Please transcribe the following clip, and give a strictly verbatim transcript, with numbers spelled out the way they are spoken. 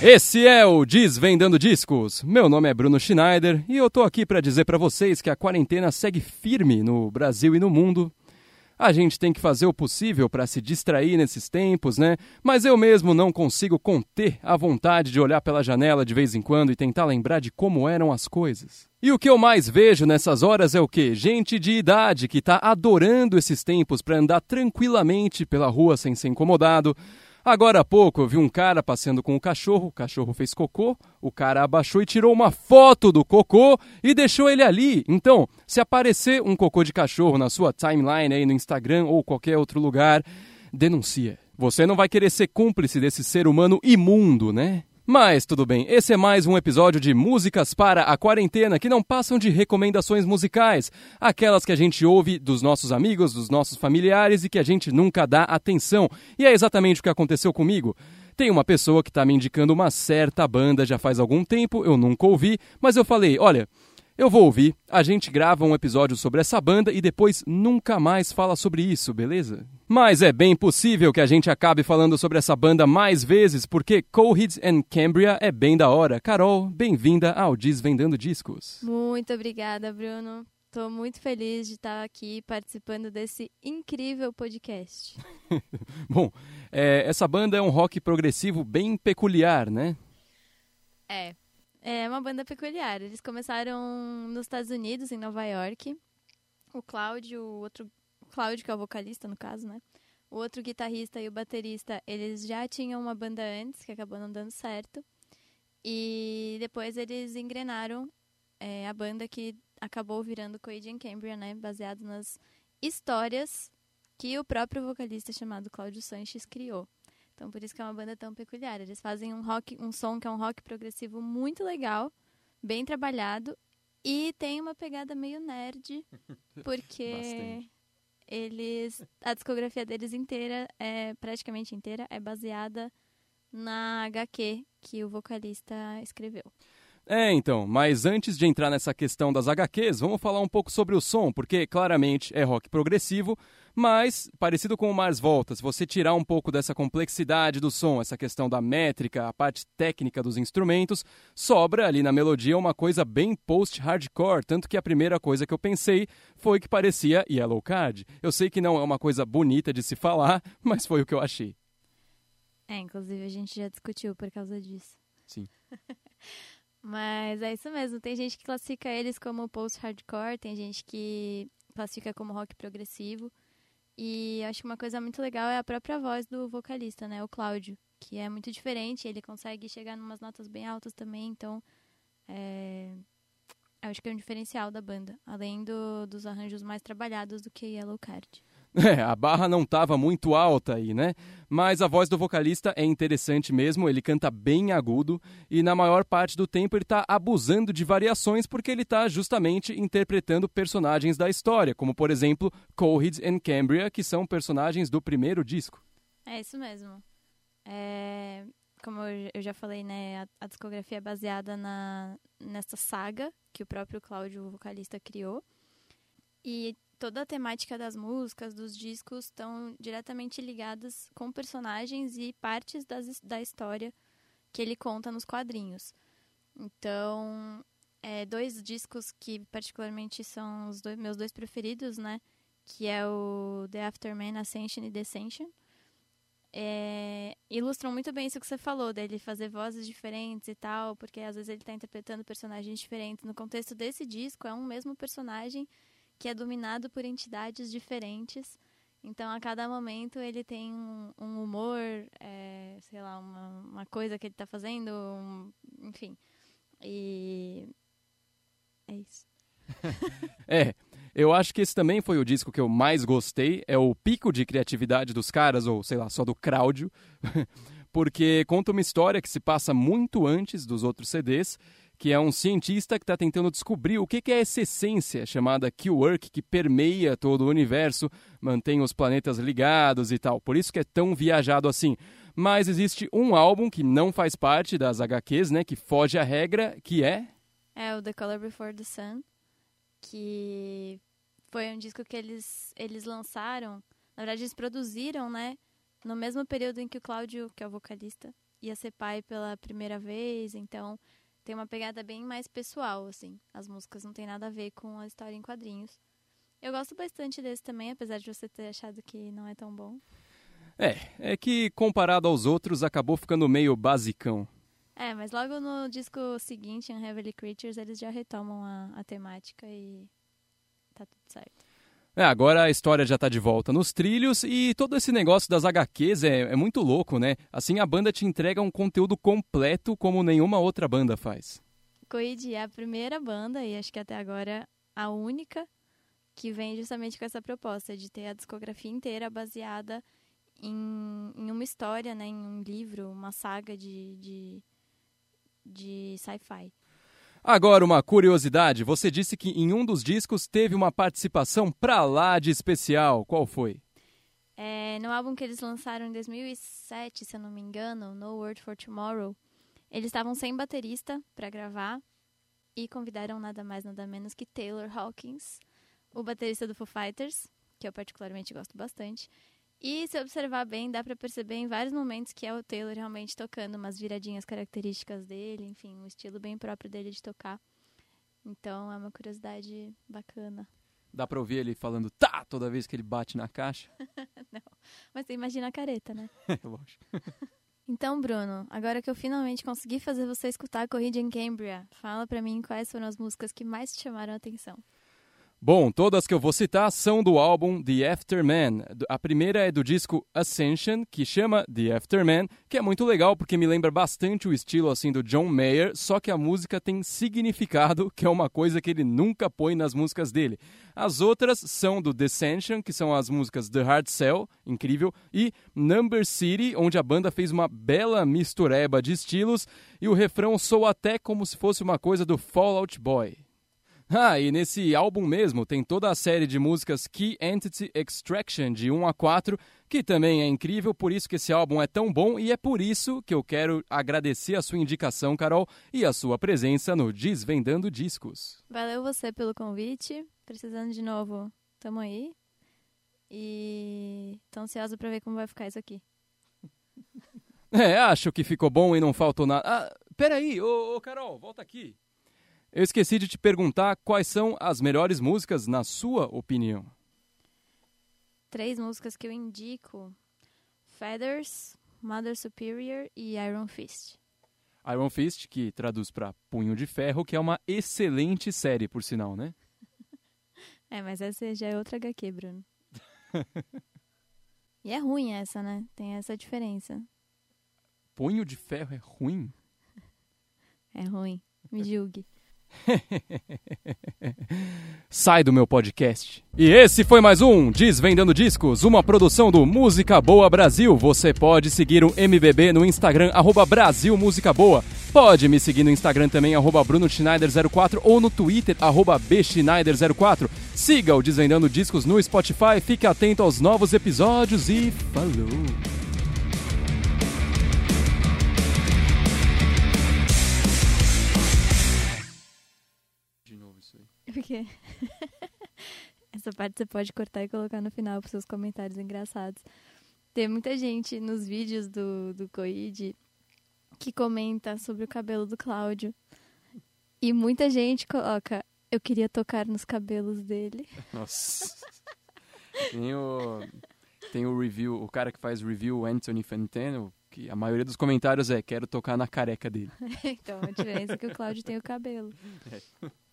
Esse é o Desvendando Discos. Meu nome é Bruno Schneider e eu tô aqui para dizer para vocês que a quarentena segue firme no Brasil e no mundo. A gente tem que fazer o possível para se distrair nesses tempos, né? Mas eu mesmo não consigo conter a vontade de olhar pela janela de vez em quando e tentar lembrar de como eram as coisas. E o que eu mais vejo nessas horas é o quê? Gente de idade que tá adorando esses tempos para andar tranquilamente pela rua sem ser incomodado. Agora há pouco eu vi um cara passeando com o cachorro, o cachorro fez cocô, o cara abaixou e tirou uma foto do cocô e deixou ele ali. Então, se aparecer um cocô de cachorro na sua timeline aí no Instagram ou qualquer outro lugar, denuncia. Você não vai querer ser cúmplice desse ser humano imundo, né? Mas tudo bem, esse é mais um episódio de Músicas para a Quarentena, que não passam de recomendações musicais, aquelas que a gente ouve dos nossos amigos, dos nossos familiares e que a gente nunca dá atenção. E é exatamente o que aconteceu comigo. Tem uma pessoa que está me indicando uma certa banda já faz algum tempo, eu nunca ouvi, mas eu falei, olha, eu vou ouvir, a gente grava um episódio sobre essa banda e depois nunca mais fala sobre isso, beleza? Mas é bem possível que a gente acabe falando sobre essa banda mais vezes, porque Coheed and Cambria é bem da hora. Carol, bem-vinda ao Desvendando Discos. Muito obrigada, Bruno. Tô muito feliz de estar aqui participando desse incrível podcast. Bom, é, essa banda é um rock progressivo bem peculiar, né? É, é uma banda peculiar. Eles começaram nos Estados Unidos, em Nova York. O Claudio, o outro... Claudio, que é o vocalista, no caso, né? O outro guitarrista e o baterista, eles já tinham uma banda antes, que acabou não dando certo. E depois eles engrenaram é, a banda que acabou virando Coheed and Cambria, né? Baseado nas histórias que o próprio vocalista chamado Claudio Sanchez criou. Então, por isso que é uma banda tão peculiar. Eles fazem um, rock, um som que é um rock progressivo muito legal, bem trabalhado. E tem uma pegada meio nerd, porque... Bastante. Eles, a discografia deles inteira, é, praticamente inteira, é baseada na agá quê que o vocalista escreveu. É, então, mas antes de entrar nessa questão das agá quês, vamos falar um pouco sobre o som, porque claramente é rock progressivo, mas parecido com o Mars Volta, se você tirar um pouco dessa complexidade do som, essa questão da métrica, a parte técnica dos instrumentos, sobra ali na melodia uma coisa bem post-hardcore, tanto que a primeira coisa que eu pensei foi que parecia Yellow Card. Eu sei que não é uma coisa bonita de se falar, mas foi o que eu achei. É, inclusive a gente já discutiu por causa disso. Sim. Mas é isso mesmo, tem gente que classifica eles como post-hardcore, tem gente que classifica como rock progressivo. E acho que uma coisa muito legal é a própria voz do vocalista, né, o Claudio, que é muito diferente, ele consegue chegar em umas notas bem altas também, então é, acho que é um diferencial da banda, além do, dos arranjos mais trabalhados do que Yellow Card. É, a barra não estava muito alta aí, né? Mas a voz do vocalista é interessante mesmo, ele canta bem agudo e na maior parte do tempo ele está abusando de variações porque ele está justamente interpretando personagens da história, como por exemplo Coheed and Cambria, que são personagens do primeiro disco. É isso mesmo. É, como eu já falei, né, a, a discografia é baseada na, nessa saga que o próprio Claudio, o vocalista, criou. E toda a temática das músicas, dos discos, estão diretamente ligadas com personagens e partes das, da história que ele conta nos quadrinhos. Então, é, dois discos que particularmente são os dois, meus dois preferidos, né? Que é o The Afterman Ascension e Descension. É, ilustram muito bem isso que você falou, dele fazer vozes diferentes e tal, porque às vezes ele está interpretando personagens diferentes. No contexto desse disco, é um mesmo personagem que é dominado por entidades diferentes. Então, a cada momento, ele tem um, um humor, é, sei lá, uma, uma coisa que ele está fazendo, um, enfim. E é isso. É, eu acho que esse também foi o disco que eu mais gostei. É o pico de criatividade dos caras, ou sei lá, só do Claudio. Porque conta uma história que se passa muito antes dos outros cê dês, que é um cientista que está tentando descobrir o que é essa essência chamada Keywork, que permeia todo o universo, mantém os planetas ligados e tal. Por isso que é tão viajado assim. Mas existe um álbum que não faz parte das agá quês, né, que foge à regra, que é... É o The Color Before the Sun, que foi um disco que eles, eles lançaram, na verdade eles produziram, né, no mesmo período em que o Claudio, que é o vocalista, ia ser pai pela primeira vez, então tem uma pegada bem mais pessoal, assim. As músicas não tem nada a ver com a história em quadrinhos. Eu gosto bastante desse também, apesar de você ter achado que não é tão bom. É, é que comparado aos outros, acabou ficando meio basicão. É, mas logo no disco seguinte, em Heavenly Creatures, eles já retomam a, a temática e tá tudo certo. É, agora a história já tá de volta nos trilhos e todo esse negócio das agá quês é, é muito louco, né? Assim a banda te entrega um conteúdo completo como nenhuma outra banda faz. Coheed é a primeira banda, e acho que até agora a única, que vem justamente com essa proposta de ter a discografia inteira baseada em, em uma história, né? Em um livro, uma saga de, de, de sci-fi. Agora, uma curiosidade. Você disse que em um dos discos teve uma participação pra lá de especial. Qual foi? É, no álbum que eles lançaram em dois mil e sete, se eu não me engano, No World for Tomorrow, eles estavam sem baterista pra gravar e convidaram nada mais, nada menos que Taylor Hawkins, o baterista do Foo Fighters, que eu particularmente gosto bastante. E se observar bem, dá pra perceber em vários momentos que é o Taylor realmente tocando umas viradinhas características dele, enfim, um estilo bem próprio dele de tocar. Então é uma curiosidade bacana. Dá pra ouvir ele falando tá toda vez que ele bate na caixa? Não, mas você imagina a careta, né? É, lógico. Então, Bruno, agora que eu finalmente consegui fazer você escutar Coheed and Cambria, fala pra mim quais foram as músicas que mais te chamaram a atenção. Bom, todas que eu vou citar são do álbum The Afterman. A primeira é do disco Ascension, que chama The Afterman, que é muito legal porque me lembra bastante o estilo assim do John Mayer, só que a música tem significado, que é uma coisa que ele nunca põe nas músicas dele. As outras são do Descension, que são as músicas The Hard Cell, incrível, e Number City, onde a banda fez uma bela mistureba de estilos, e o refrão soa até como se fosse uma coisa do Fallout Boy. Ah, e nesse álbum mesmo tem toda a série de músicas Key Entity Extraction, de um a quatro, que também é incrível, por isso que esse álbum é tão bom, e é por isso que eu quero agradecer a sua indicação, Carol, e a sua presença no Desvendando Discos. Valeu você pelo convite, precisando de novo, tamo aí, e tô ansiosa pra ver como vai ficar isso aqui. É, acho que ficou bom e não faltou nada. Ah, peraí, ô, ô Carol, volta aqui. Eu esqueci de te perguntar quais são as melhores músicas, na sua opinião. Três músicas que eu indico: Feathers, Mother Superior e Iron Fist. Iron Fist, que traduz para Punho de Ferro, que é uma excelente série, por sinal, né? É, mas essa já é outra agá quê, Bruno. E é ruim essa, né? Tem essa diferença. Punho de Ferro é ruim? É ruim. Me julgue. Sai do meu podcast. E esse foi mais um Desvendando Discos, uma produção do Música Boa Brasil. Você pode seguir o M B B no Instagram, arroba Brasil Música Boa. Pode me seguir no Instagram também, arroba Bruno Schneider zero quatro, ou no Twitter, arroba B Schneider zero quatro. Siga o Desvendando Discos no Spotify, fique atento aos novos episódios e falou! Porque essa parte você pode cortar e colocar no final para seus comentários engraçados. Tem muita gente nos vídeos do, do Coheed que comenta sobre o cabelo do Claudio. E muita gente coloca, eu queria tocar nos cabelos dele. Nossa. Tem o, tem o review, o cara que faz review, o Anthony Fantano, que a maioria dos comentários é, quero tocar na careca dele. Então, a diferença é que o Claudio tem o cabelo. É.